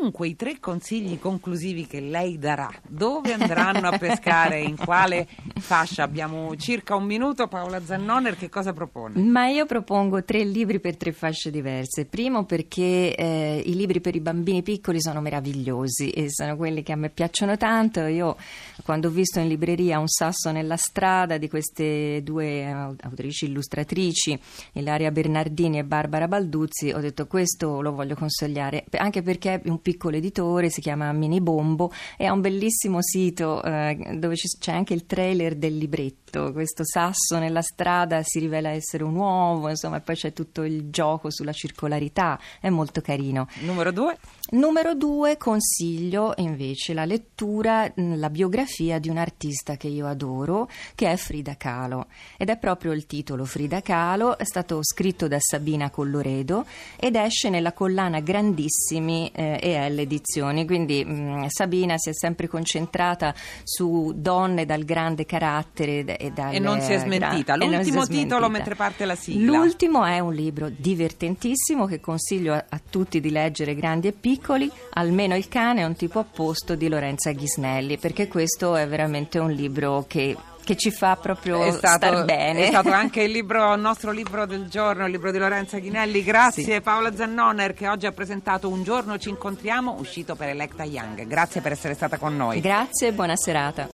Dunque i tre consigli conclusivi che lei darà, dove andranno a pescare, in quale fascia? Abbiamo circa un minuto. Paola Zannoner, che cosa propone? Ma io propongo 3 libri per 3 fasce diverse. Primo perché i libri per i bambini piccoli sono meravigliosi e sono quelli che a me piacciono tanto. Io quando ho visto in libreria Un sasso nella strada di queste 2 autrici illustratrici, Ilaria Bernardini e Barbara Balduzzi, ho detto questo lo voglio consigliare, anche perché è un piccolo editore, si chiama Mini Bombo e ha un bellissimo sito dove c'è anche il trailer del libretto. Questo sasso nella strada si rivela essere un uovo, insomma, e poi c'è tutto il gioco sulla circolarità, è molto carino. Numero 2 consiglio invece la lettura, la biografia di un artista che io adoro, che è Frida Kahlo, ed è proprio il titolo Frida Kahlo, è stato scritto da Sabina Colloredo ed esce nella collana Grandissimi e L Edizioni, quindi Sabina si è sempre concentrata su donne dal grande carattere e non si è smentita. L'ultimo titolo mentre parte la sigla. L'ultimo è un libro divertentissimo che consiglio a tutti di leggere, grandi e piccoli, Almeno il cane è un tipo a posto di Lorenza Ghisnelli, perché questo è veramente un libro che ci fa proprio star bene. È stato anche il nostro libro del giorno, il libro di Lorenza Ghisnelli. Grazie sì. Paola Zannoner, che oggi ha presentato Un giorno ci incontriamo, uscito per Electa Young. Grazie per essere stata con noi. Grazie e buona serata.